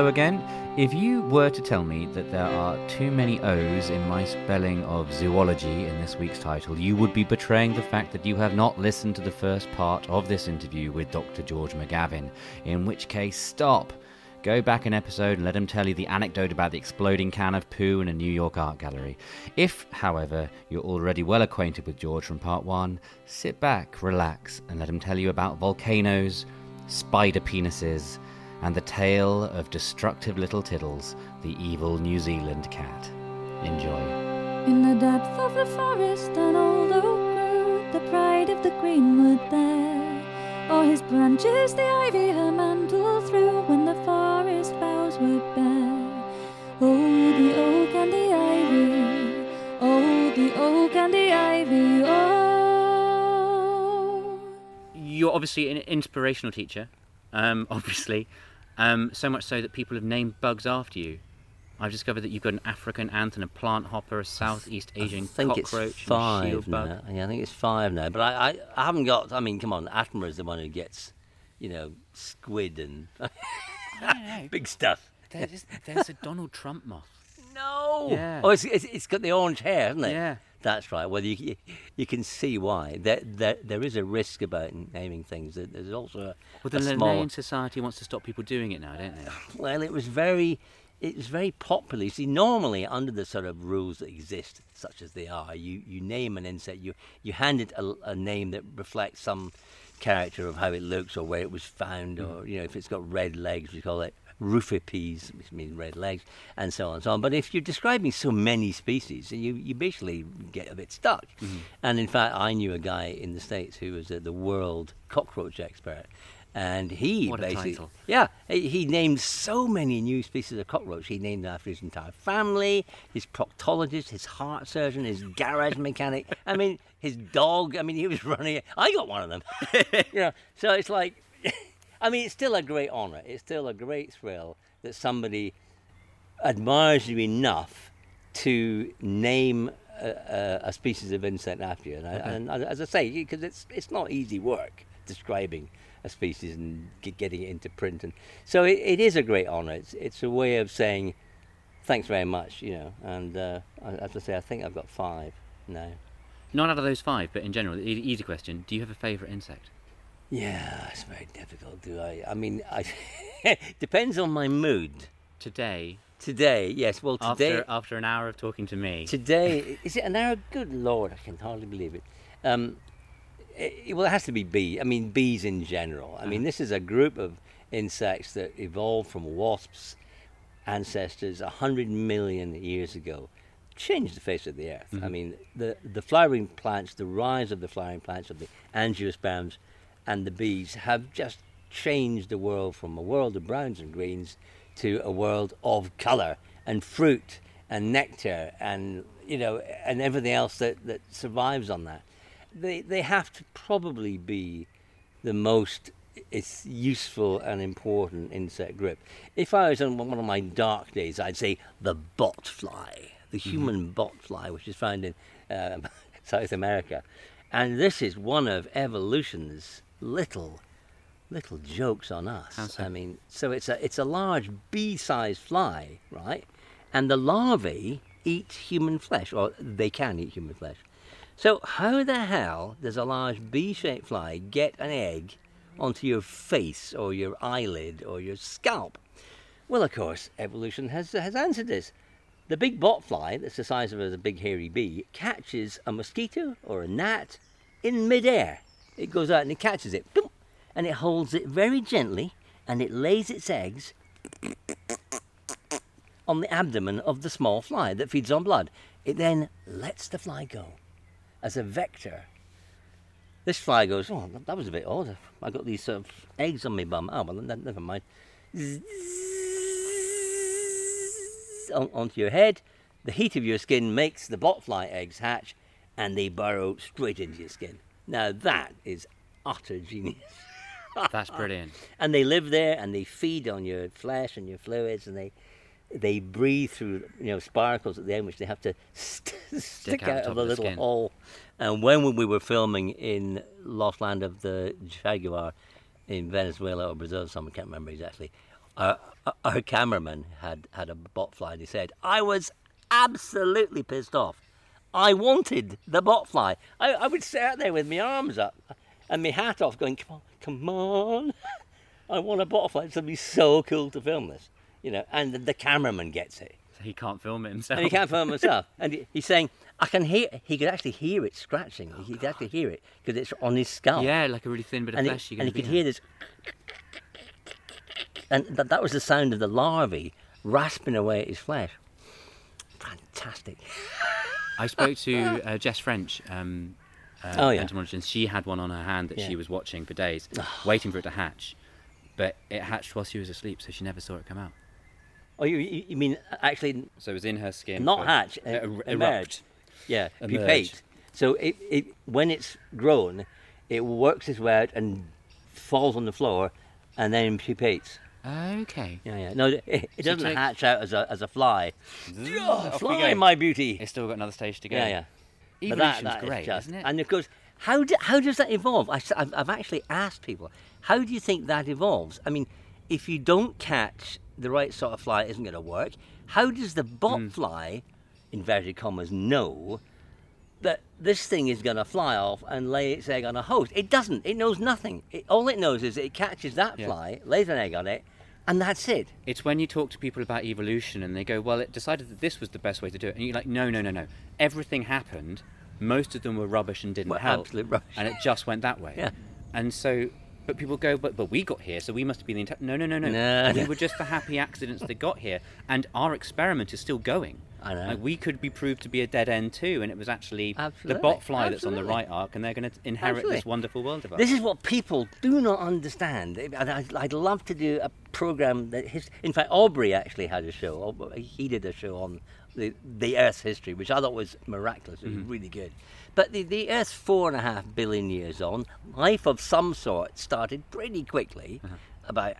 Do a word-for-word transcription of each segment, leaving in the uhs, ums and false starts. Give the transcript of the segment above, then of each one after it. hello again. If you were to tell me that there are too many O's in my spelling of zoology in this week's title, you would be betraying the fact that you have not listened to the first part of this interview with Doctor George McGavin, in which case, stop. Go back an episode and let him tell you the anecdote about the exploding can of poo in a New York art gallery. If, however, you're already well acquainted with George from part one, sit back, relax, and let him tell you about volcanoes, spider penises, and the tale of destructive little Tiddles, the evil New Zealand cat. Enjoy. In the depth of the forest, an old oak grew, the pride of the greenwood there. O'er his branches the ivy her mantle threw, when the forest boughs were bare. Oh, the oak and the ivy, oh, the oak and the ivy, oh. You're obviously an inspirational teacher, um, obviously. Um, so much so that people have named bugs after you. I've discovered that you've got an African anther, a plant hopper, a Southeast Asian I think cockroach, it's five and a shield bug. Now. Yeah, I think it's five now. But I, I, I haven't got... I mean, come on, Attenborough's the one who gets, you know, squid and... I don't know. Big stuff. There's, there's a Donald Trump moth. No! Yeah. Oh, it's, it's it's got the orange hair, hasn't it? Yeah. That's right. Well, you you can see why. There there, there is a risk about naming things. There's also a, well, the a small... Linnaean Society wants to stop people doing it now, don't they? Well, it was very... It was very popular. You see, normally under the sort of rules that exist, such as they are, you, you name an insect, you, you hand it a, a name that reflects some character of how it looks or where it was found, mm. or, you know, if it's got red legs, we call it rufipes, which means red legs, and so on and so on. But if you're describing so many species, you, you basically get a bit stuck. Mm. And in fact, I knew a guy in the States who was the world cockroach expert. And he what basically, a title. yeah, he named so many new species of cockroach. He named them after his entire family, his proctologist, his heart surgeon, his garage mechanic. I mean, his dog. I mean, he was running it. I got one of them. You know, so it's like, I mean, it's still a great honour. It's still a great thrill that somebody admires you enough to name a, a species of insect after you. And, okay. I, and as I say, because it's it's not easy work describing a species and getting it into print, and so it, it is a great honour. It's it's a way of saying thanks very much, you know. And uh, as I say, I think I've got five now. Not out of those five, but in general, easy question. Do you have a favourite insect? Yeah, it's very difficult. Do I? I mean, I depends on my mood. Today. Today, yes. Well, today after, after an hour of talking to me. Today is it an hour? Good Lord, I can hardly believe it. Um, It, well, it has to be bees. I mean, bees in general. I mean, this is a group of insects that evolved from wasps' ancestors one hundred million years ago. Changed the face of the earth. Mm-hmm. I mean, the, the flowering plants, the rise of the flowering plants, of the angiosperms and the bees have just changed the world from a world of browns and greens to a world of colour and fruit and nectar and, you know, and everything else that, that survives on that. They they have to probably be the most it's useful and important insect group. If I was on one of my dark days, I'd say the botfly, the human mm. botfly, which is found in um, South America. And this is one of evolution's little little jokes on us. Awesome. I mean, so it's a it's a large bee-sized fly, right? And the larvae eat human flesh, or they can eat human flesh. So how the hell does a large bee-shaped fly get an egg onto your face or your eyelid or your scalp? Well, of course, evolution has has answered this. The big botfly, that's the size of a big hairy bee, catches a mosquito or a gnat in midair. It goes out and it catches it, and it holds it very gently, and it lays its eggs on the abdomen of the small fly that feeds on blood. It then lets the fly go. As a vector. This fly goes, oh, that was a bit odd. I got these sort of eggs on my bum. Oh, well, never mind. Zzz, on, onto your head. The heat of your skin makes the botfly eggs hatch and they burrow straight into your skin. Now, that is utter genius. That's brilliant. And they live there and they feed on your flesh and your fluids and they... They breathe through, you know, sparkles at the end, which they have to st- stick, stick out, out of the, the little skin. Hole. And when we were filming in Lost Land of the Jaguar in Venezuela or Brazil, or something, I can't remember exactly, Our, our cameraman had, had a botfly, and he said, I was absolutely pissed off. I wanted the botfly. I, I would sit out there with my arms up and my hat off going, come on, come on. I want a botfly. It's going to be so cool to film this. You know, and the cameraman gets it. So he can't film it himself. And he can't film it himself. And he, he's saying, I can hear, he could actually hear it scratching. Oh, he could God. actually hear it because it's on his skull. Yeah, like a really thin bit of and flesh. It, and he could on. hear this. And th- that was the sound of the larvae rasping away at his flesh. Fantastic. I spoke to uh, Jess French, um, uh, oh, yeah. entomologist. She had one on her hand that yeah. she was watching for days, waiting for it to hatch. But it hatched while she was asleep, so she never saw it come out. Oh, you, you mean actually... So it was in her skin. Not hatch, it, erupt. emerge. Yeah, emerge. Pupate. So it, it, when it's grown, it works its way out and falls on the floor and then pupates. Okay. Yeah, yeah. No, it, it doesn't so it takes... hatch out as a as a fly. Oh, fly, my beauty. It's still got another stage to go. Yeah, yeah. Evolution's that, that great, is just, isn't it? And of course, how do, how does that evolve? I, I've, I've actually asked people, how do you think that evolves? I mean, if you don't catch the right sort of fly, it isn't going to work. How does the botfly, mm. inverted commas, know that this thing is going to fly off and lay its egg on a host? It doesn't. It knows nothing. It, all it knows is it catches that yeah. fly, lays an egg on it, and that's it. It's when you talk to people about evolution and they go, well, it decided that this was the best way to do it. And you're like, no, no, no, no. Everything happened. Most of them were rubbish and didn't well, help. Absolute rubbish. And it just went that way. Yeah. And so, but people go, but, but we got here, so we must have been the... Inter-. No, no, no, no. no. We were just the happy accidents that got here. And our experiment is still going. I know. Like we could be proved to be a dead end too, and it was actually Absolutely. the botfly Absolutely. that's on the right arc, and they're going to inherit Absolutely. this wonderful world of ours. This is what people do not understand. And I'd, I'd love to do a programme that... His, in fact, Aubrey actually had a show. He did a show on the, the Earth's history, which I thought was miraculous. It was mm-hmm. really good. But the, the Earth's four and a half billion years on. Life of some sort started pretty quickly, uh-huh. about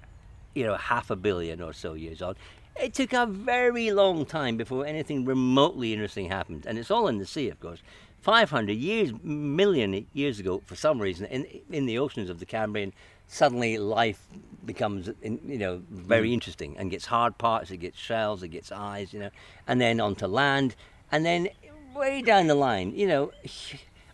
you know half a billion or so years on. It took a very long time before anything remotely interesting happened. And it's all in the sea, of course. five hundred years, million years ago, for some reason, in in the oceans of the Cambrian, suddenly life becomes, you know, very interesting and gets hard parts, it gets shells, it gets eyes, you know, and then onto land. And then way down the line, you know,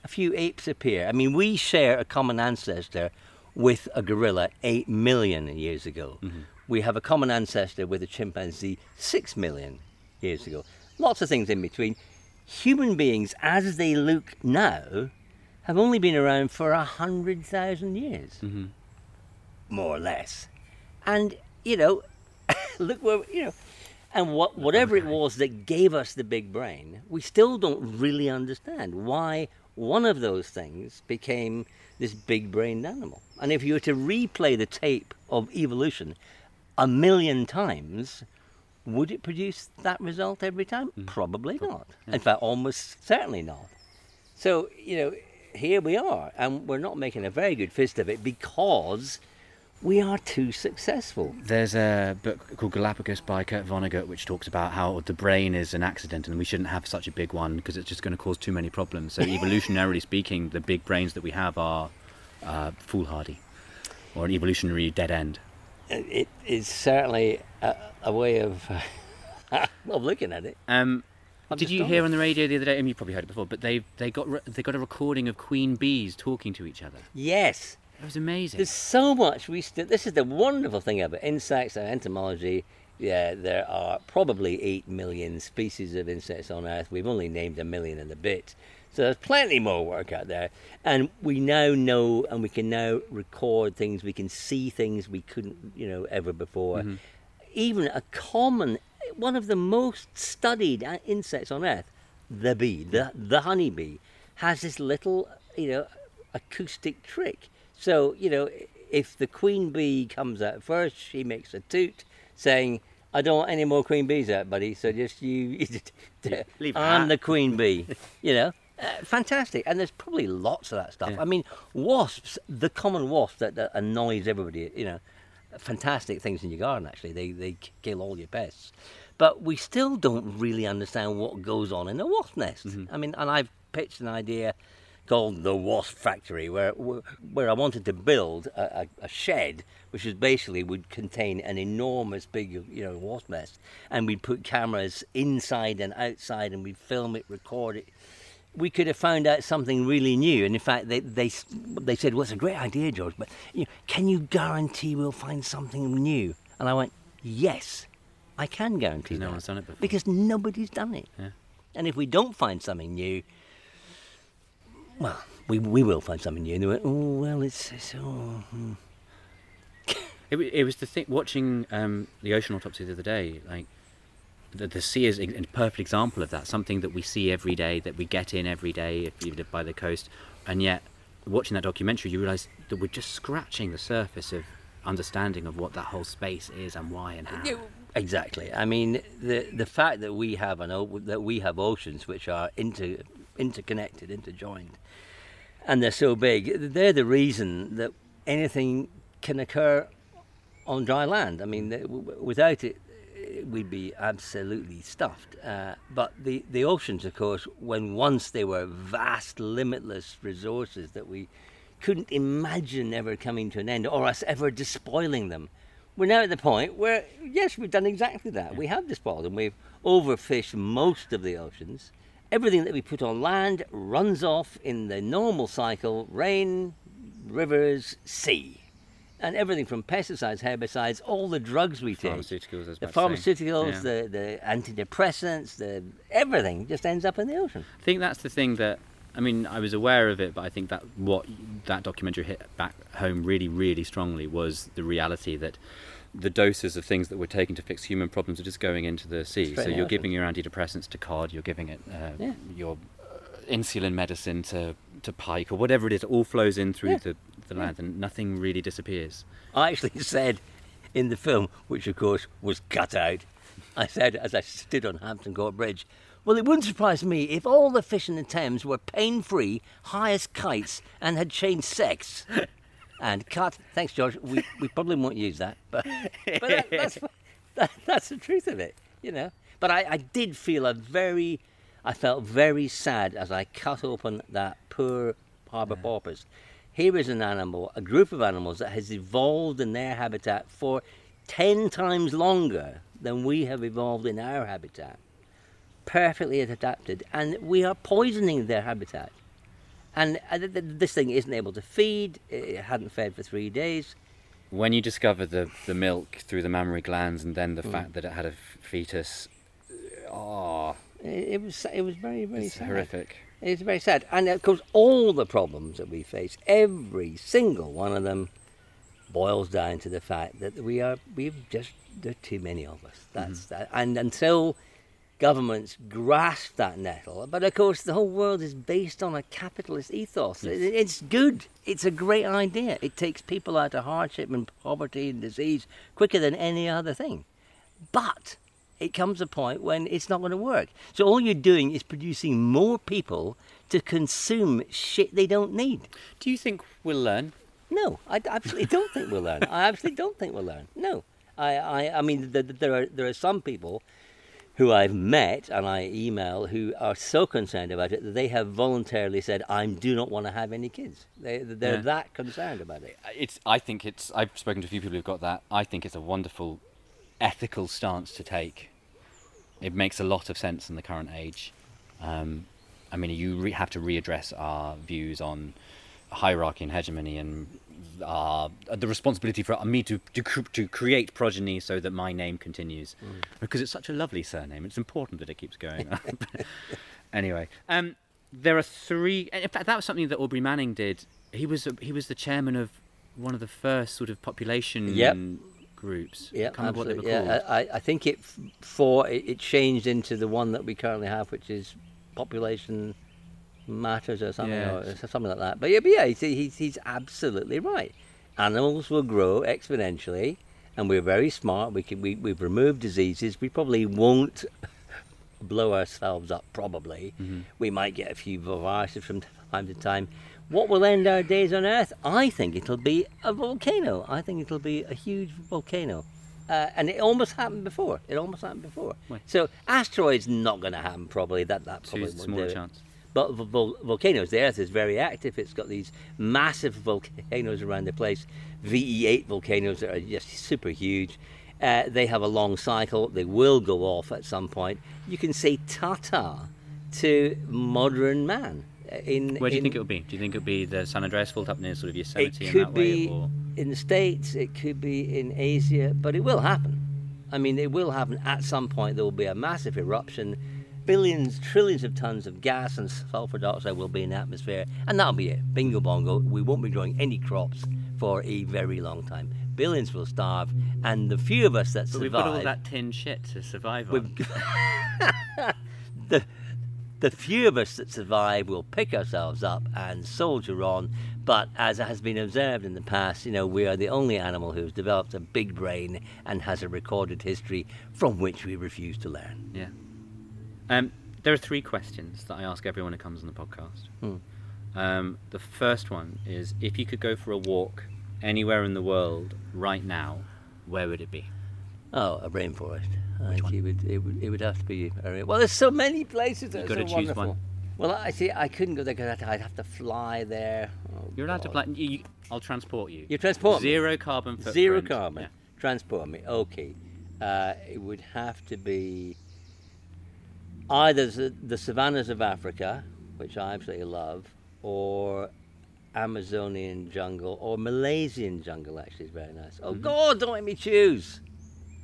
a few apes appear. I mean, we share a common ancestor with a gorilla eight million years ago. Mm-hmm. We have a common ancestor with a chimpanzee six million years ago. Lots of things in between. Human beings, as they look now, have only been around for a hundred thousand years, mm-hmm. more or less. And you know, look where you know, and what whatever it was that gave us the big brain, we still don't really understand why one of those things became this big-brained animal. And if you were to replay the tape of evolution a million times, would it produce that result every time? Mm. Probably not. Yeah. In fact, almost certainly not. So, you know, here we are, and we're not making a very good fist of it because we are too successful. There's a book called Galapagos by Kurt Vonnegut, which talks about how the brain is an accident and we shouldn't have such a big one because it's just going to cause too many problems. So evolutionarily speaking, the big brains that we have are uh, foolhardy or an evolutionary dead end. It is certainly a, a way of, of looking at it. Um, did you hear on the radio the other day? I mean, you probably heard it before, but they they got re- they got a recording of queen bees talking to each other. Yes, it was amazing. There's so much we. St- this is the wonderful thing about insects and entomology. Yeah, there are probably eight million species of insects on Earth. We've only named a million and a bit, so there's plenty more work out there. And we now know, and we can now record things. We can see things we couldn't, you know, ever before. Mm-hmm. Even a common, one of the most studied insects on Earth, the bee, the the honeybee, has this little, you know, acoustic trick. So, you know, if the queen bee comes out first, she makes a toot saying, I don't want any more queen bees out, buddy, so just you... Leave I'm that. the queen bee, you know. Uh, fantastic. And there's probably lots of that stuff. Yeah. I mean, wasps, the common wasp that, that annoys everybody, you know, fantastic things in your garden, actually. They, they kill all your pests. But we still don't really understand what goes on in a wasp nest. Mm-hmm. I mean, and I've pitched an idea called the Wasp Factory, where where I wanted to build a, a shed, which is basically would contain an enormous big, you know, wasp nest, and we'd put cameras inside and outside, and we'd film it, record it. We could have found out something really new, and in fact, they they they said, "Well, it's a great idea, George, but you know, can you guarantee we'll find something new?" And I went, "Yes, I can guarantee that." No one's done it before. Because nobody's done it. Yeah. And if we don't find something new, well, we we will find something new. And they went, oh, well, it's... it's oh. it, it was the thing, watching um, the ocean autopsy the other day, like, the, the sea is a perfect example of that, something that we see every day, that we get in every day if you live by the coast, and yet, watching that documentary, you realise that we're just scratching the surface of understanding of what that whole space is and why and how. Exactly. I mean, the the fact that we have an that we have oceans which are inter interconnected, interjoined, and they're so big, they're the reason that anything can occur on dry land. I mean, without it, we'd be absolutely stuffed. Uh, but the, the oceans, of course, when once they were vast, limitless resources that we couldn't imagine ever coming to an end or us ever despoiling them. We're now at the point where, yes, we've done exactly that. Yeah. We have despoiled them. We've overfished most of the oceans. Everything that we put on land runs off in the normal cycle, rain, rivers, sea. And everything from pesticides, herbicides, all the drugs we take. Pharmaceuticals, I was about to say. The pharmaceuticals, the, the antidepressants, the everything just ends up in the ocean. I think that's the thing that... I mean, I was aware of it, but I think that what that documentary hit back home really, really strongly was the reality that the doses of things that we're taking to fix human problems are just going into the sea. So you're giving your antidepressants to cod, you're giving it uh, yeah. your insulin medicine to, to pike, or whatever it is, it all flows in through yeah. the, the land yeah. and nothing really disappears. I actually said in the film, which of course was cut out, I said as I stood on Hampton Court Bridge, well, it wouldn't surprise me if all the fish in the Thames were pain-free, high as kites, and had changed sex. And cut. Thanks, George. We we probably won't use that, but but that, that's that, that's the truth of it, you know. But I, I did feel a very, I felt very sad as I cut open that poor harbour yeah. porpoise. Here is an animal, a group of animals that has evolved in their habitat for ten times longer than we have evolved in our habitat. Perfectly adapted, and we are poisoning their habitat. And this thing isn't able to feed, it hadn't fed for three days. When you discover the, the milk through the mammary glands and then the mm. fact that it had a fetus, oh. It, it was it was very, very it's sad. Horrific. It's very sad. And of course, all the problems that we face, every single one of them, boils down to the fact that we are, we've just, there are too many of us. That's mm. that. And until governments grasp that nettle, but of course the whole world is based on a capitalist ethos. Yes. It's good, it's a great idea. It takes people out of hardship and poverty and disease quicker than any other thing. But it comes a point when it's not going to work. So all you're doing is producing more people to consume shit they don't need. Do you think we'll learn? No, I absolutely don't think we'll learn. I absolutely don't think we'll learn. No, I, I, I mean the, the, there are there are some people who I've met and I email, who are so concerned about it that they have voluntarily said, I do not want to have any kids. They, they're yeah. that concerned about it. It's. I think it's... I've spoken to a few people who've got that. I think it's a wonderful ethical stance to take. It makes a lot of sense in the current age. Um, I mean, you re- have to readdress our views on hierarchy and hegemony and Uh, the responsibility for me to, to to create progeny so that my name continues mm. because it's such a lovely surname. It's important that it keeps going up. Anyway, um, there are three. In fact, that was something that Aubrey Manning did. He was he was the chairman of one of the first sort of population yep. groups. Yep, I can't remember what they were called. Yeah, I, I think it for it changed into the one that we currently have, which is population matters or something yeah. or something like that. But yeah, but yeah, he's, he's absolutely right. Animals will grow exponentially, and we're very smart. We can we we've removed diseases. We probably won't blow ourselves up. Probably mm-hmm. we might get a few viruses from time to time. What will end our days on Earth? I think it'll be a volcano. I think it'll be a huge volcano. Uh, and it almost happened before. It almost happened before. Wait. So asteroids not going to happen probably. That that probably won't do it. Small chance. vol- vol- volcanoes. The Earth is very active. It's got these massive volcanoes around the place, V E eight volcanoes that are just super huge. Uh, they have a long cycle. They will go off at some point. You can say ta-ta to modern man. In, Where do you in, think it would be? Do you think it would be the San Andreas Fault up near sort of Yosemite? It could in that be way, or? In the States, it could be in Asia, but it will happen. I mean, it will happen at some point. There will be a massive eruption. Billions, trillions of tons of gas and sulfur dioxide will be in the atmosphere, and that'll be it. Bingo bongo. We won't be growing any crops for a very long time. Billions will starve, and the few of us that but survive... But we've got all that tin shit to survive on. the, The few of us that survive will pick ourselves up and soldier on, but as has been observed in the past, you know, we are the only animal who's developed a big brain and has a recorded history from which we refuse to learn. Yeah. Um, there are three questions that I ask everyone who comes on the podcast. Hmm. Um, the first one is, if you could go for a walk anywhere in the world right now, where would it be? Oh, a rainforest. I think it would, it would it would have to be a, well, there's so many places that You've are got so to choose wonderful. One. Well, I see. I couldn't go there because I'd have to fly there. Oh, You're allowed God. to fly. You, you, I'll transport you. You transport Zero me. carbon footprint. Zero carbon. Yeah. Transport me. Okay. Uh, it would have to be either the, the savannas of Africa, which I absolutely love, or Amazonian jungle, or Malaysian jungle. Actually, is very nice. Oh mm-hmm. God! Don't let me choose.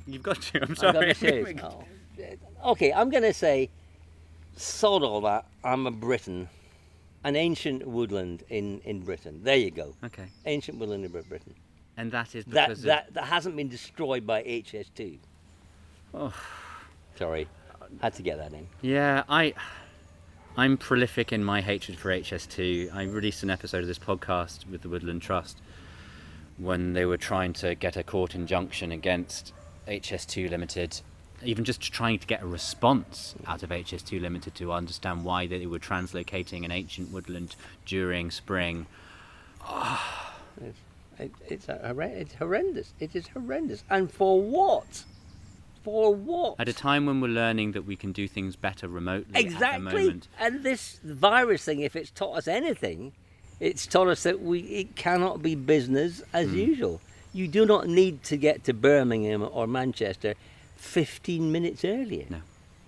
You've got to, I'm sorry. I've got to oh. Okay, I'm going to say, sod all that, I'm a Briton. An ancient woodland in, in Britain. There you go. Okay. Ancient woodland in Britain. And that is because... That, of... that, that hasn't been destroyed by H S two. Oh. Sorry. Had to get that in. Yeah, I... I'm prolific in my hatred for H S two. I released an episode of this podcast with the Woodland Trust when they were trying to get a court injunction against H S two Limited, even just trying to get a response out of H S two Limited to understand why they were translocating an ancient woodland during spring. Oh. It's, it, it's, a, it's horrendous. It is horrendous. And for what? For what? At a time when we're learning that we can do things better remotely. Exactly. At the moment. And this virus thing, if it's taught us anything, it's taught us that we it cannot be business as mm. usual. You do not need to get to Birmingham or Manchester fifteen minutes earlier. No.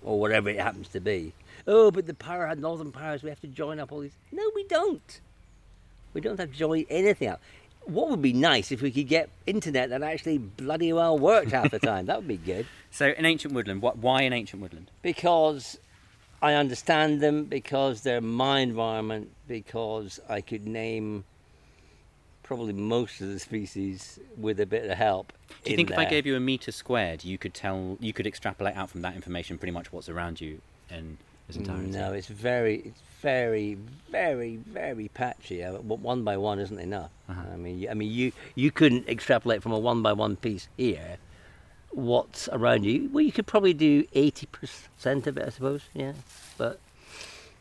Or whatever it happens to be. Oh, but the power had northern powers, we have to join up all these. No, we don't. We don't have to join anything up. What would be nice if we could get internet that actually bloody well worked half the time? That would be good. So, in ancient woodland, what, why in ancient woodland? Because I understand them, because they're my environment, because I could name... probably most of the species with a bit of help. Do you think there. If I gave you a metre squared, you could tell, you could extrapolate out from that information pretty much what's around you in its entirety? No, it's very, it's very, very, very patchy. One by one isn't enough. Uh-huh. I mean, I mean, you you couldn't extrapolate from a one by one piece here what's around you. Well, you could probably do eighty percent of it, I suppose. Yeah, but.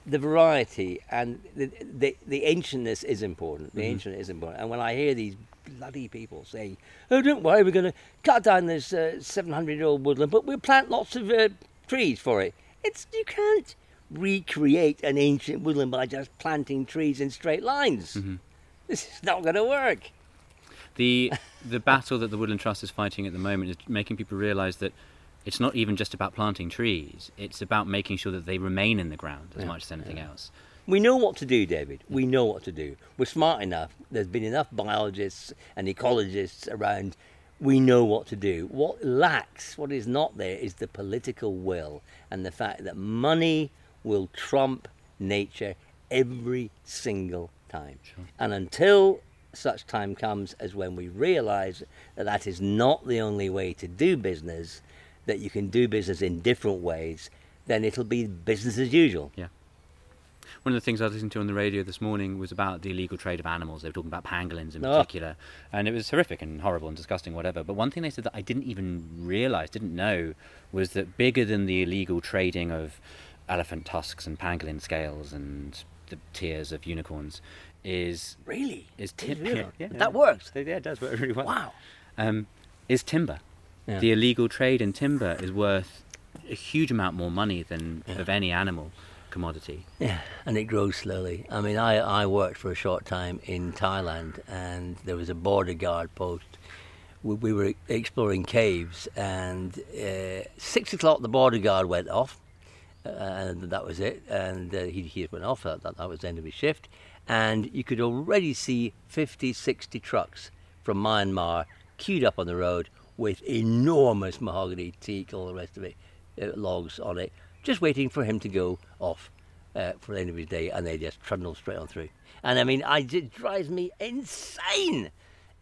The variety and the, the the ancientness is important. The mm-hmm. ancientness is important. And when I hear these bloody people saying, "Oh, don't worry, we're going to cut down this seven hundred year old woodland, but we'll plant lots of uh, trees for it," it's you can't recreate an ancient woodland by just planting trees in straight lines. Mm-hmm. This is not going to work. The the battle that the Woodland Trust is fighting at the moment is making people realise that. It's not even just about planting trees. It's about making sure that they remain in the ground as yeah, much as anything yeah. else. We know what to do, David. Yeah. We know what to do. We're smart enough. There's been enough biologists and ecologists around. We know what to do. What lacks, what is not there, is the political will and the fact that money will trump nature every single time. Sure. And until such time comes as when we realise that that is not the only way to do business, that you can do business in different ways, then it'll be business as usual. Yeah. One of the things I was listening to on the radio this morning was about the illegal trade of animals. They were talking about pangolins in oh. particular. And it was horrific and horrible and disgusting, whatever. But one thing they said that I didn't even realise, didn't know, was that bigger than the illegal trading of elephant tusks and pangolin scales and the tears of unicorns is... Really? Is timber. Yeah, yeah. That works? Yeah, it does work really well. Wow. Um, is timber. Yeah. The illegal trade in timber is worth a huge amount more money than yeah. of any animal commodity. Yeah, and it grows slowly. I mean, I, I worked for a short time in Thailand, and there was a border guard post. We, we were exploring caves, and uh, six o'clock the border guard went off, uh, and that was it. And uh, he, he went off, that, that, that was the end of his shift. And you could already see fifty, sixty trucks from Myanmar queued up on the road with enormous mahogany, teak, all the rest of it, uh, logs on it, just waiting for him to go off uh, for the end of his day, and they just trundle straight on through. And I mean, I, it drives me insane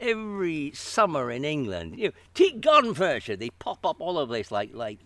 every summer in England. You know, teak garden furniture, they pop up all over the place like, like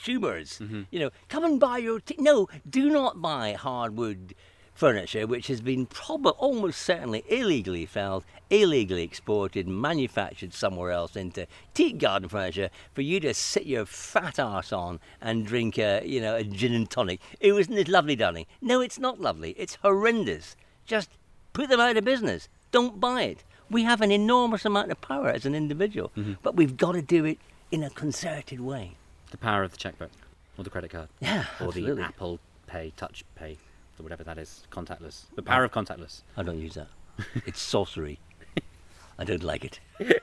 tumors. Mm-hmm. You know, come and buy your teak. No, do not buy hardwood furniture, which has been probably almost certainly illegally felled, illegally exported, manufactured somewhere else into teak garden furniture for you to sit your fat arse on and drink a, you know, a gin and tonic. It was lovely, darling. No, it's not lovely. It's horrendous. Just put them out of business. Don't buy it. We have an enormous amount of power as an individual, mm-hmm. but we've got to do it in a concerted way. The power of the checkbook or the credit card. Yeah, or absolutely. The Apple Pay, Touch Pay. Or whatever that is, contactless. The power of contactless. I don't use that. It's sorcery. I don't like it.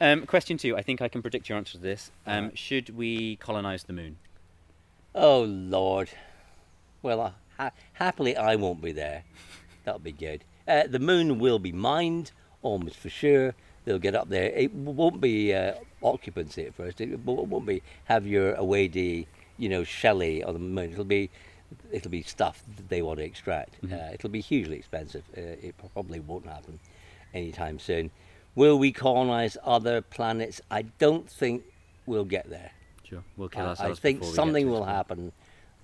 um, question two. I think I can predict your answer to this. Um, right. Should we colonise the moon? Oh, Lord. Well, I, ha- happily I won't be there. That'll be good. Uh, the moon will be mined, almost for sure. They'll get up there. It won't be uh, occupancy at first. It won't be have your away day, you know, Shelley on the moon. It'll be... It'll be stuff that they want to extract. Mm-hmm. Uh, it'll be hugely expensive. Uh, it probably won't happen anytime soon. Will we colonise other planets? I don't think we'll get there. Sure, we'll kill ourselves. I think something will happen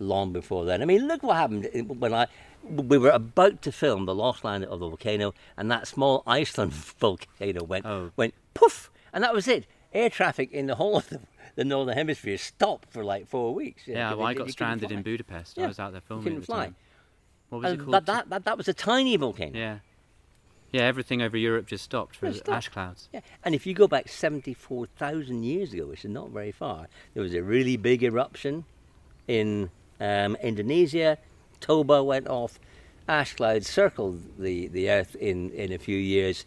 long before then. I mean, look what happened when I we were about to film The Lost Land of the Volcano, and that small Iceland volcano went oh. went poof, and that was it. Air traffic in the whole of the, the northern hemisphere stopped for like four weeks. You know, yeah, well, they, I got stranded in Budapest. Yeah, I was out there filming. You couldn't fly. Time. What was uh, it called? But that, that that was a tiny volcano. Yeah, yeah. Everything over Europe just stopped for stopped. ash clouds. Yeah, and if you go back seventy-four thousand years ago, which is not very far, there was a really big eruption in um, Indonesia. Toba went off. Ash clouds circled the, the Earth in, in a few years.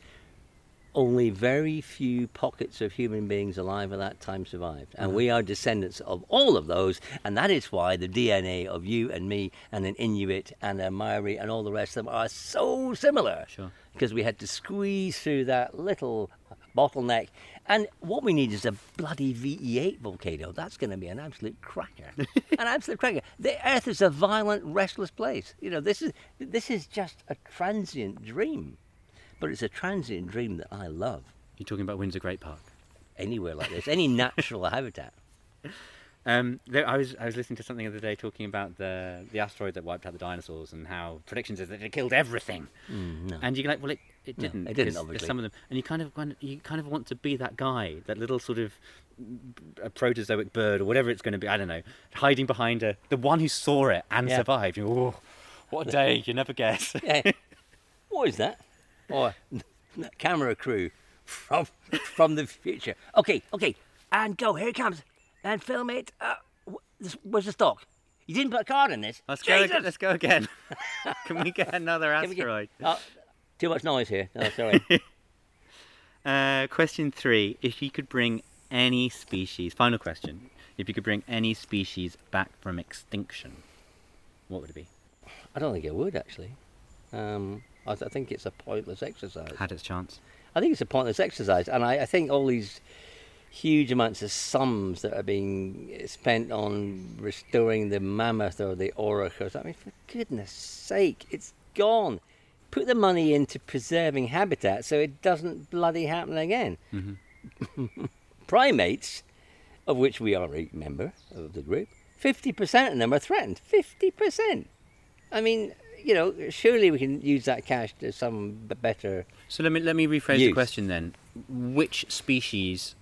Only very few pockets of human beings alive at that time survived. And we are descendants of all of those, and that is why the D N A of you and me and an Inuit and a Maori and all the rest of them are so similar. Sure. Because we had to squeeze through that little bottleneck. And what we need is a bloody V E eight volcano. That's going to be an absolute cracker. An absolute cracker. The Earth is a violent, restless place. You know, this is this is just a transient dream. But it's a transient dream that I love. You're talking about Windsor Great Park? Anywhere like this, any natural habitat. Um, there, I was I was listening to something the other day talking about the the asteroid that wiped out the dinosaurs and how predictions is that it killed everything. Mm, no. And you're like, well, it, it didn't. No, it didn't, obviously. Some of them, and you kind of you kind of want to be that guy, that little sort of a protozoic bird or whatever it's going to be. I don't know, hiding behind a, the one who saw it and yeah. survived. You're, oh, what a day! You never guess. Yeah. What is that? Or camera crew from from the future. Okay, okay, and go, here it comes. And film it. Uh, where's the stock? You didn't put a card in this. Let's, Jesus. Go, again. Let's go again. Can we get another asteroid? Get, oh, too much noise here. Oh, sorry. uh, question three. If you could bring any species, final question, if you could bring any species back from extinction, what would it be? I don't think it would, actually. Um... I think it's a pointless exercise. Had its chance. I think it's a pointless exercise. And I, I think all these huge amounts of sums that are being spent on restoring the mammoth or the auroch or something, I mean, for goodness sake, it's gone. Put the money into preserving habitat so it doesn't bloody happen again. Mm-hmm. Primates, of which we are a member of the group, fifty percent of them are threatened. fifty percent. I mean... You know, surely we can use that cash to some better. So let me let me rephrase use. the question then. Which species,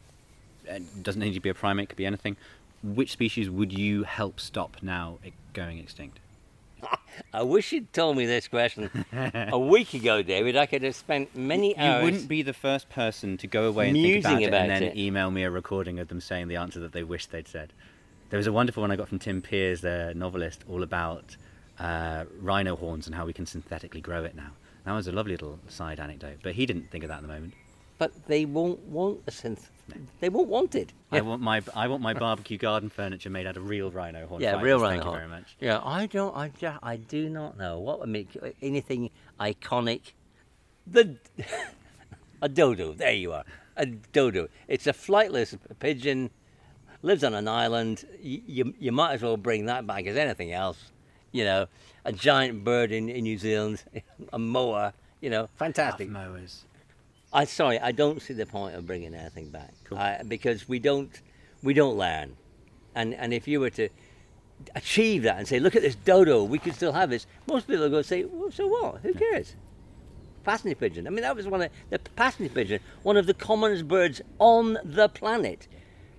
it doesn't need to be a primate, could be anything. Which species would you help stop now going extinct? I wish you'd told me this question a week ago, David. I could have spent many hours. You wouldn't be the first person to go away and think about, about it and then it. email me a recording of them saying the answer that they wish they'd said. There was a wonderful one I got from Tim Pears, the novelist, all about uh, rhino horns and how we can synthetically grow it now. That was a lovely little side anecdote, but he didn't think of that at the moment. But they won't want a synth. No. They won't want it. I want my I want my barbecue garden furniture made out of real rhino horn. Yeah, fibers. real rhino Thank horn. Thank you very much. Yeah, I don't. I just, I do not know what would make anything iconic. The a dodo. There you are. A dodo. It's a flightless pigeon. Lives on an island. You you, you might as well bring that back as anything else. You know, a giant bird in, in New Zealand. A moa. You know, fantastic. I love moas. I sorry, I don't see the point of bringing anything back. Cool. I, because we don't, we don't learn, and and if you were to achieve that and say, look at this dodo, we could still have this. Most people go say, well, so what? Who cares? Passenger pigeon. I mean, that was one of the passenger pigeon, one of the commonest birds on the planet.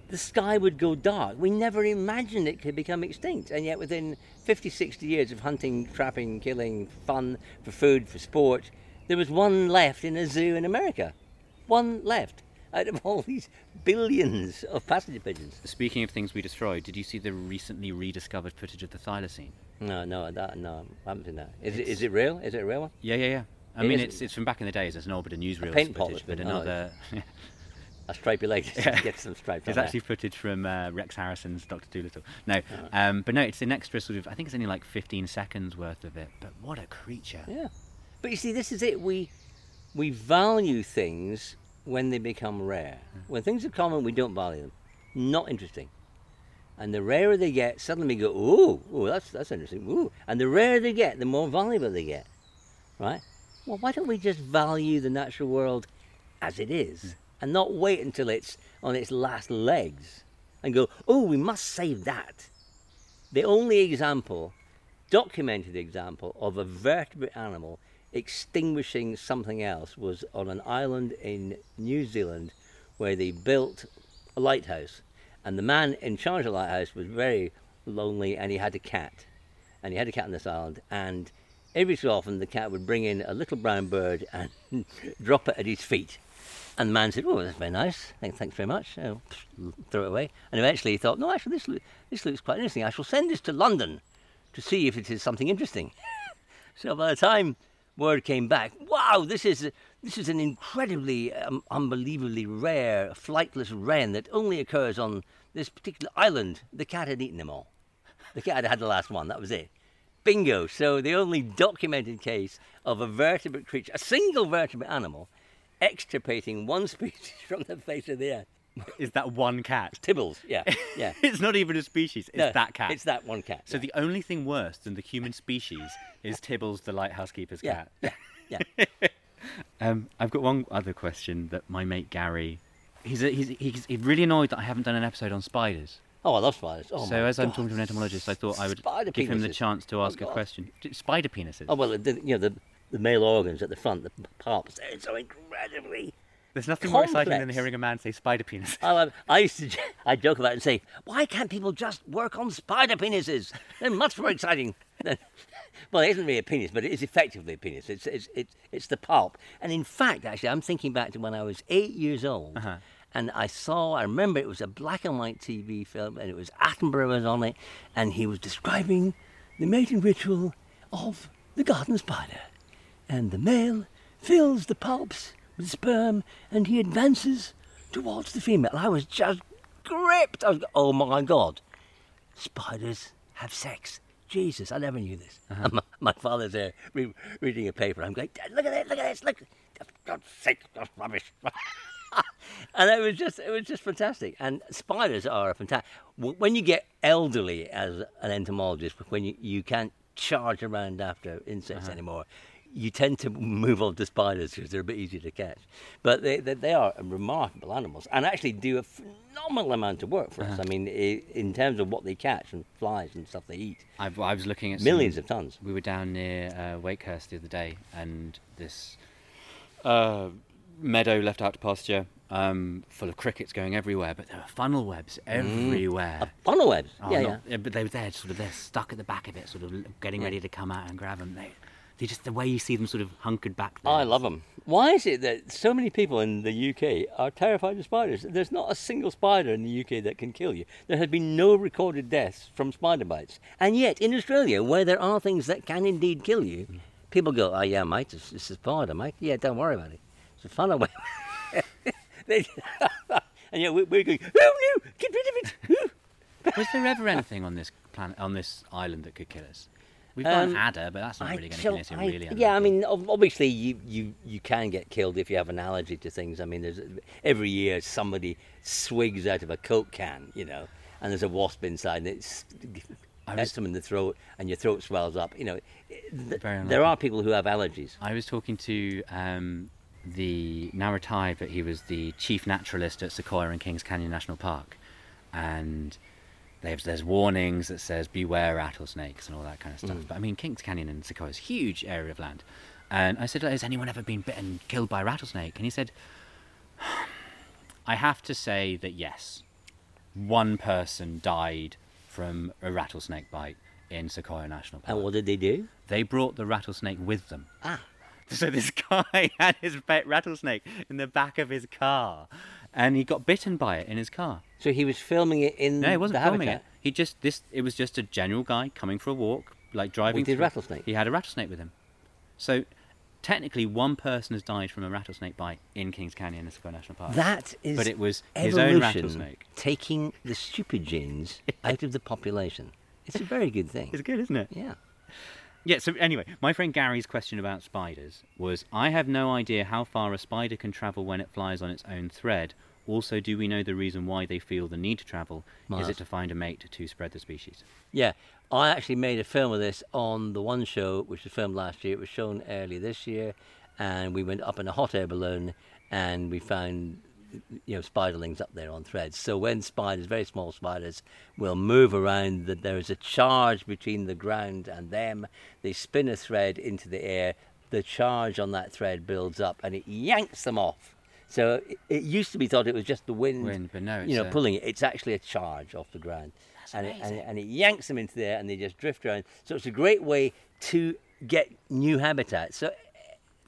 The sky would go dark. We never imagined it could become extinct, and yet within fifty, sixty years of hunting, trapping, killing, fun for food, for sport. There was one left in a zoo in America. One left out of all these billions of passenger pigeons. Speaking of things we destroyed, did you see the recently rediscovered footage of the thylacine? No, no, that, no, I haven't seen that. Is it, is it real? Is it a real one? Yeah, yeah, yeah. I it mean, it's it's from back in the days. It's an old bit of newsreel footage, polish, but another... Oh, a stripy leg yeah. Get some stripes. There's actually there. footage from uh, Rex Harrison's Doctor Dolittle. No, oh. um, but no, it's an extra sort of... I think it's only like fifteen seconds worth of it, but what a creature. Yeah. But you see, this is it. We we value things when they become rare. When things are common, we don't value them. Not interesting. And the rarer they get, suddenly we go, ooh, ooh, that's that's interesting. Ooh. And the rarer they get, the more valuable they get. Right? Well, why don't we just value the natural world as it is mm. and not wait until it's on its last legs and go, oh, we must save that. The only example, documented example, of a vertebrate animal extinguishing something else was on an island in New Zealand where they built a lighthouse, and the man in charge of the lighthouse was very lonely, and he had a cat and he had a cat on this island, and every so often the cat would bring in a little brown bird and drop it at his feet, and the man said, oh, that's very nice, thanks very much, I'll throw it away. And eventually he thought, no, actually this, lo- this looks quite interesting, I shall send this to London to see if it is something interesting. So by the time word came back, wow, this is this is an incredibly, um, unbelievably rare, flightless wren that only occurs on this particular island. The cat had eaten them all. The cat had had the last one, that was it. Bingo. So the only documented case of a vertebrate creature, a single vertebrate animal, extirpating one species from the face of the earth. Is that one cat? Tibbles, yeah. yeah. It's not even a species, it's no, that cat. It's that one cat. So yeah. The only thing worse than the human species is Tibbles, the lighthouse keeper's yeah, cat. Yeah, yeah. um, I've got one other question that my mate Gary, he's, a, he's he's he's really annoyed that I haven't done an episode on spiders. Oh, I love spiders. Oh, so as God. I'm talking to an entomologist, I thought I would spider give penises. him the chance to ask oh, a question. Spider penises. Oh, well, the, you know, the, the male organs at the front, the palps, they're so incredibly... There's nothing complex. More exciting than hearing a man say spider penis. I, love, I used to I joke about it and say, why can't people just work on spider penises? They're much more exciting. Than... Well, it isn't really a penis, but it is effectively a penis. It's it's it's, it's the pulp. And in fact, actually, I'm thinking back to when I was eight years old, uh-huh. and I saw, I remember it was a black and white T V film, and it was Attenborough was on it, and he was describing the mating ritual of the garden spider. And the male fills the pulps with sperm, and he advances towards the female. I was just gripped. I was, oh my God, spiders have sex. Jesus, I never knew this. Uh-huh. And my, my father's there re- reading a paper. I'm going, Dad, look at this, look at this, look. God's sake, that's rubbish. And it was just, it was just fantastic. And spiders are a fantastic. When you get elderly as an entomologist, when you, you can't charge around after insects uh-huh. anymore. You tend to move on to spiders because they're a bit easier to catch. But they they, they are remarkable animals and actually do a phenomenal amount of work for uh-huh. us. I mean, in terms of what they catch and flies and stuff they eat. I've, I was looking at... Millions some, of tons. We were down near uh, Wakehurst the other day, and this uh, meadow left out to pasture um, full of crickets going everywhere, but there were funnel webs everywhere. Mm. Uh, funnel webs? Oh, yeah, not, yeah. But they were there, sort of, they're stuck at the back of it, sort of getting yeah. ready to come out and grab them. They, They just the way you see them sort of hunkered back there. Oh, I love them. Why is it that so many people in the U K are terrified of spiders? There's not a single spider in the U K that can kill you. There have been no recorded deaths from spider bites. And yet, in Australia, where there are things that can indeed kill you, people go, oh, yeah, mate, it's, it's a spider, mate. Yeah, don't worry about it. It's a fun away. And yeah, we're going, oh, no, get rid of it. Was there ever anything on this planet, on this island that could kill us? We've got um, an adder, but that's not really going to kill us. Really, I, yeah, I mean, obviously you, you, you can get killed if you have an allergy to things. I mean, there's every year somebody swigs out of a Coke can, you know, and there's a wasp inside, and it's hits them in the throat, and your throat swells up. You know, th- there are people who have allergies. I was talking to um, the now retired, but he was the chief naturalist at Sequoia in Kings Canyon National Park, and. There's, there's warnings that says beware rattlesnakes and all that kind of stuff. Mm. But I mean, Kings Canyon and Sequoia is a huge area of land. And I said, has anyone ever been bitten, killed by a rattlesnake? And he said, I have to say that yes, one person died from a rattlesnake bite in Sequoia National Park. And what did they do? They brought the rattlesnake with them. Ah. So this guy had his pet rattlesnake in the back of his car, and he got bitten by it in his car. So he was filming it in the No, he wasn't filming habitat. it. He just this. It was just a general guy coming for a walk, like driving. With his rattlesnake. He had a rattlesnake with him. So technically, one person has died from a rattlesnake bite in Kings Canyon and Sequoia National Park. That is, but it was his own rattlesnake taking the stupid genes out of the population. It's a very good thing. It's good, isn't it? Yeah. Yeah, so anyway, my friend Gary's question about spiders was, I have no idea how far a spider can travel when it flies on its own thread. Also, do we know the reason why they feel the need to travel? Mars. Is it to find a mate to spread the species? Yeah, I actually made a film of this on the One Show, which was filmed last year. It was shown early this year, and we went up in a hot air balloon, and we found, you know, spiderlings up there on threads. So when spiders, very small spiders, will move around, that there is a charge between the ground and them. They spin a thread into the air. The charge on that thread builds up, and it yanks them off. So it, it used to be thought it was just the wind, wind but no, it's you know, a... pulling it. It's actually a charge off the ground, and it, and, it, and it yanks them into the air, and they just drift around. So it's a great way to get new habitat. So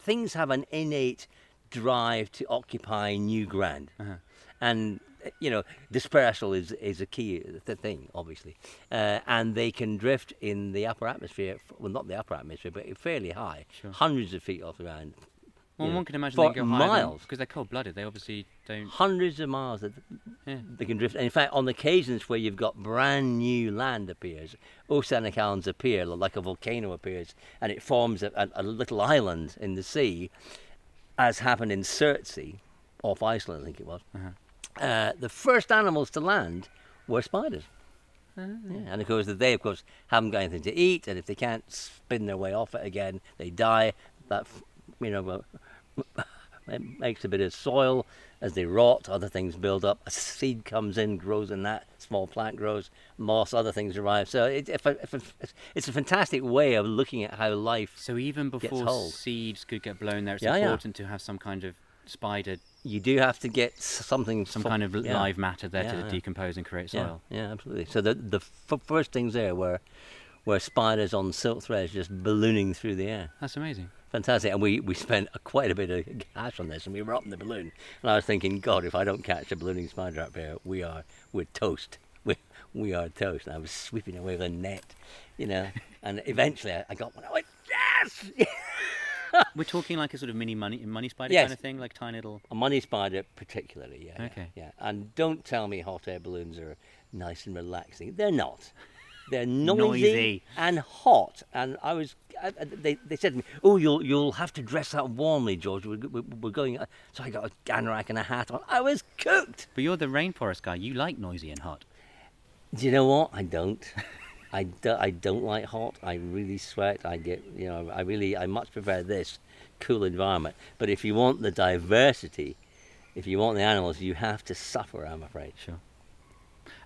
things have an innate drive to occupy new ground, uh-huh. and you know dispersal is is a key thing, obviously, uh, and they can drift in the upper atmosphere. Well, not the upper atmosphere, but fairly high, sure. Hundreds of feet off the ground. Well, one know, can imagine they go miles because they're cold-blooded. They obviously don't. Hundreds of miles that yeah. they can drift. And in fact, on occasions where you've got brand new land appears, oceanic islands appear, like a volcano appears, and it forms a, a, a little island in the sea. As happened in Surtsey, off Iceland, I think it was, uh-huh. uh, the first animals to land were spiders. Uh-huh. Yeah. And of course, they, of course, haven't got anything to eat, and if they can't spin their way off it again, they die. That, you know, it makes a bit of soil as they rot. Other things build up. A seed comes in, grows in that. Small plant grows. Moss. Other things arrive. So it, if a, if a, it's a fantastic way of looking at how life. So even before seeds could get blown there, it's yeah, important yeah. to have some kind of spider. You do have to get something, some fo- kind of yeah. live matter there yeah, to yeah. decompose and create soil. Yeah, yeah absolutely. So the the f- first things there were were spiders on silk threads just ballooning through the air. That's amazing. Fantastic, and we, we spent a, quite a bit of cash on this, and we were up in the balloon, and I was thinking, God, if I don't catch a ballooning spider up here, we are we're toast. We we are toast. And I was sweeping away with a net, you know, and eventually I, I got one. I went, yes. We're talking like a sort of mini money money spider yes. kind of thing, like tiny little. A money spider, particularly, yeah. Okay. Yeah, yeah, and don't tell me hot air balloons are nice and relaxing. They're not. They're noisy, noisy and hot, and I was. I, they they said to me, "Oh, you'll you'll have to dress up warmly, George. We're, we're going." So I got a anorak and a hat on. I was cooked. But you're the rainforest guy. You like noisy and hot. Do you know what? I don't. I, do, I don't like hot. I really sweat. I get you know. I really. I much prefer this cool environment. But if you want the diversity, if you want the animals, you have to suffer. I'm afraid. Sure.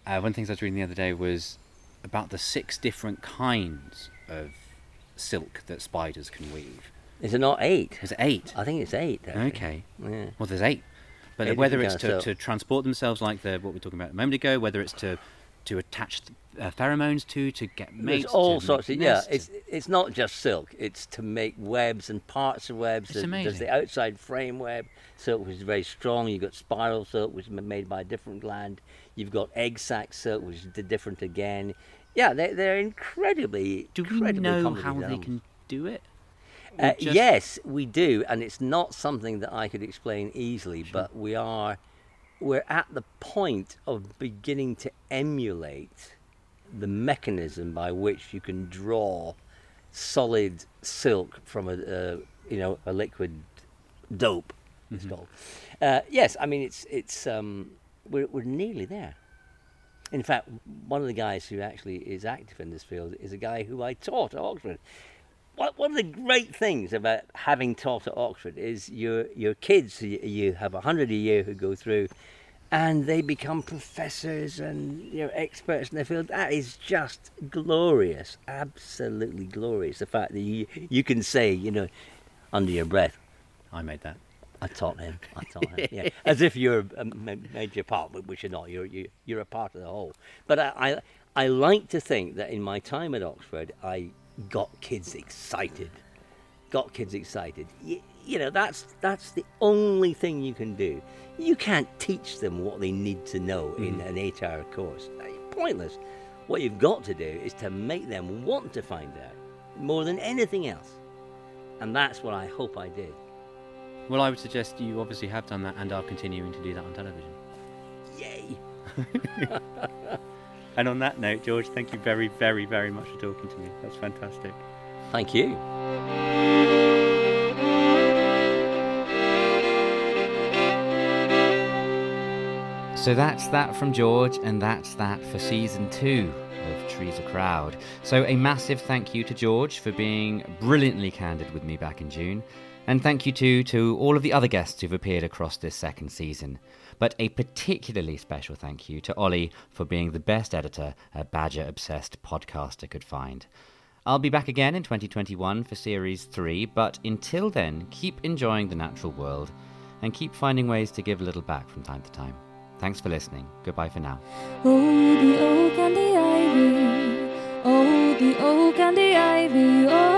Uh, one of the things I was reading the other day was. About the six different kinds of silk that spiders can weave. Is it not eight? It's eight. I think it's eight. Actually. Okay. Yeah. Well, there's eight. But eight whether it's to, to transport themselves like the what we were talking about a moment ago, whether it's to to attach uh, pheromones to, to get mates. There's all sorts of, yeah. It's it's not just silk. It's to make webs and parts of webs. It's amazing. There's the outside frame web. Silk was very strong. You've got spiral silk, which is made by a different gland. You've got egg sac silk, which is different again. Yeah, they're, they're incredibly, do we incredibly know how animals. They can do it? Uh, just... Yes, we do, and it's not something that I could explain easily, sure. but we are, we're at the point of beginning to emulate the mechanism by which you can draw solid silk from a, uh, you know, a liquid dope. Mm-hmm. It's called. Uh, yes, I mean it's it's um, we're we're nearly there. In fact, one of the guys who actually is active in this field is a guy who I taught at Oxford. One of the great things about having taught at Oxford is your your kids, you have a hundred a year who go through and they become professors and, you know, experts in their field. That is just glorious, absolutely glorious. The fact that you, you can say, you know, under your breath, I made that. I taught him. I taught him. Yeah, as if you're a major part, which you're not. You're you, you're a part of the whole. But I, I I like to think that in my time at Oxford, I got kids excited. Got kids excited. You, you know, that's that's the only thing you can do. You can't teach them what they need to know mm-hmm. in an eight-hour course. It's pointless. What you've got to do is to make them want to find out more than anything else, and that's what I hope I did. Well, I would suggest you obviously have done that and are continuing to do that on television. Yay! And on that note, George, thank you very, very, very much for talking to me. That's fantastic. Thank you. So that's that from George, and that's that for season two of Trees a Crowd. So a massive thank you to George for being brilliantly candid with me back in June. And thank you too to all of the other guests who've appeared across this second season. But a particularly special thank you to Ollie for being the best editor a badger-obsessed podcaster could find. I'll be back again in twenty twenty-one for Series three, but until then, keep enjoying the natural world and keep finding ways to give a little back from time to time. Thanks for listening. Goodbye for now. Oh, the oak and the ivy. Oh, the oak and the ivy. Oh.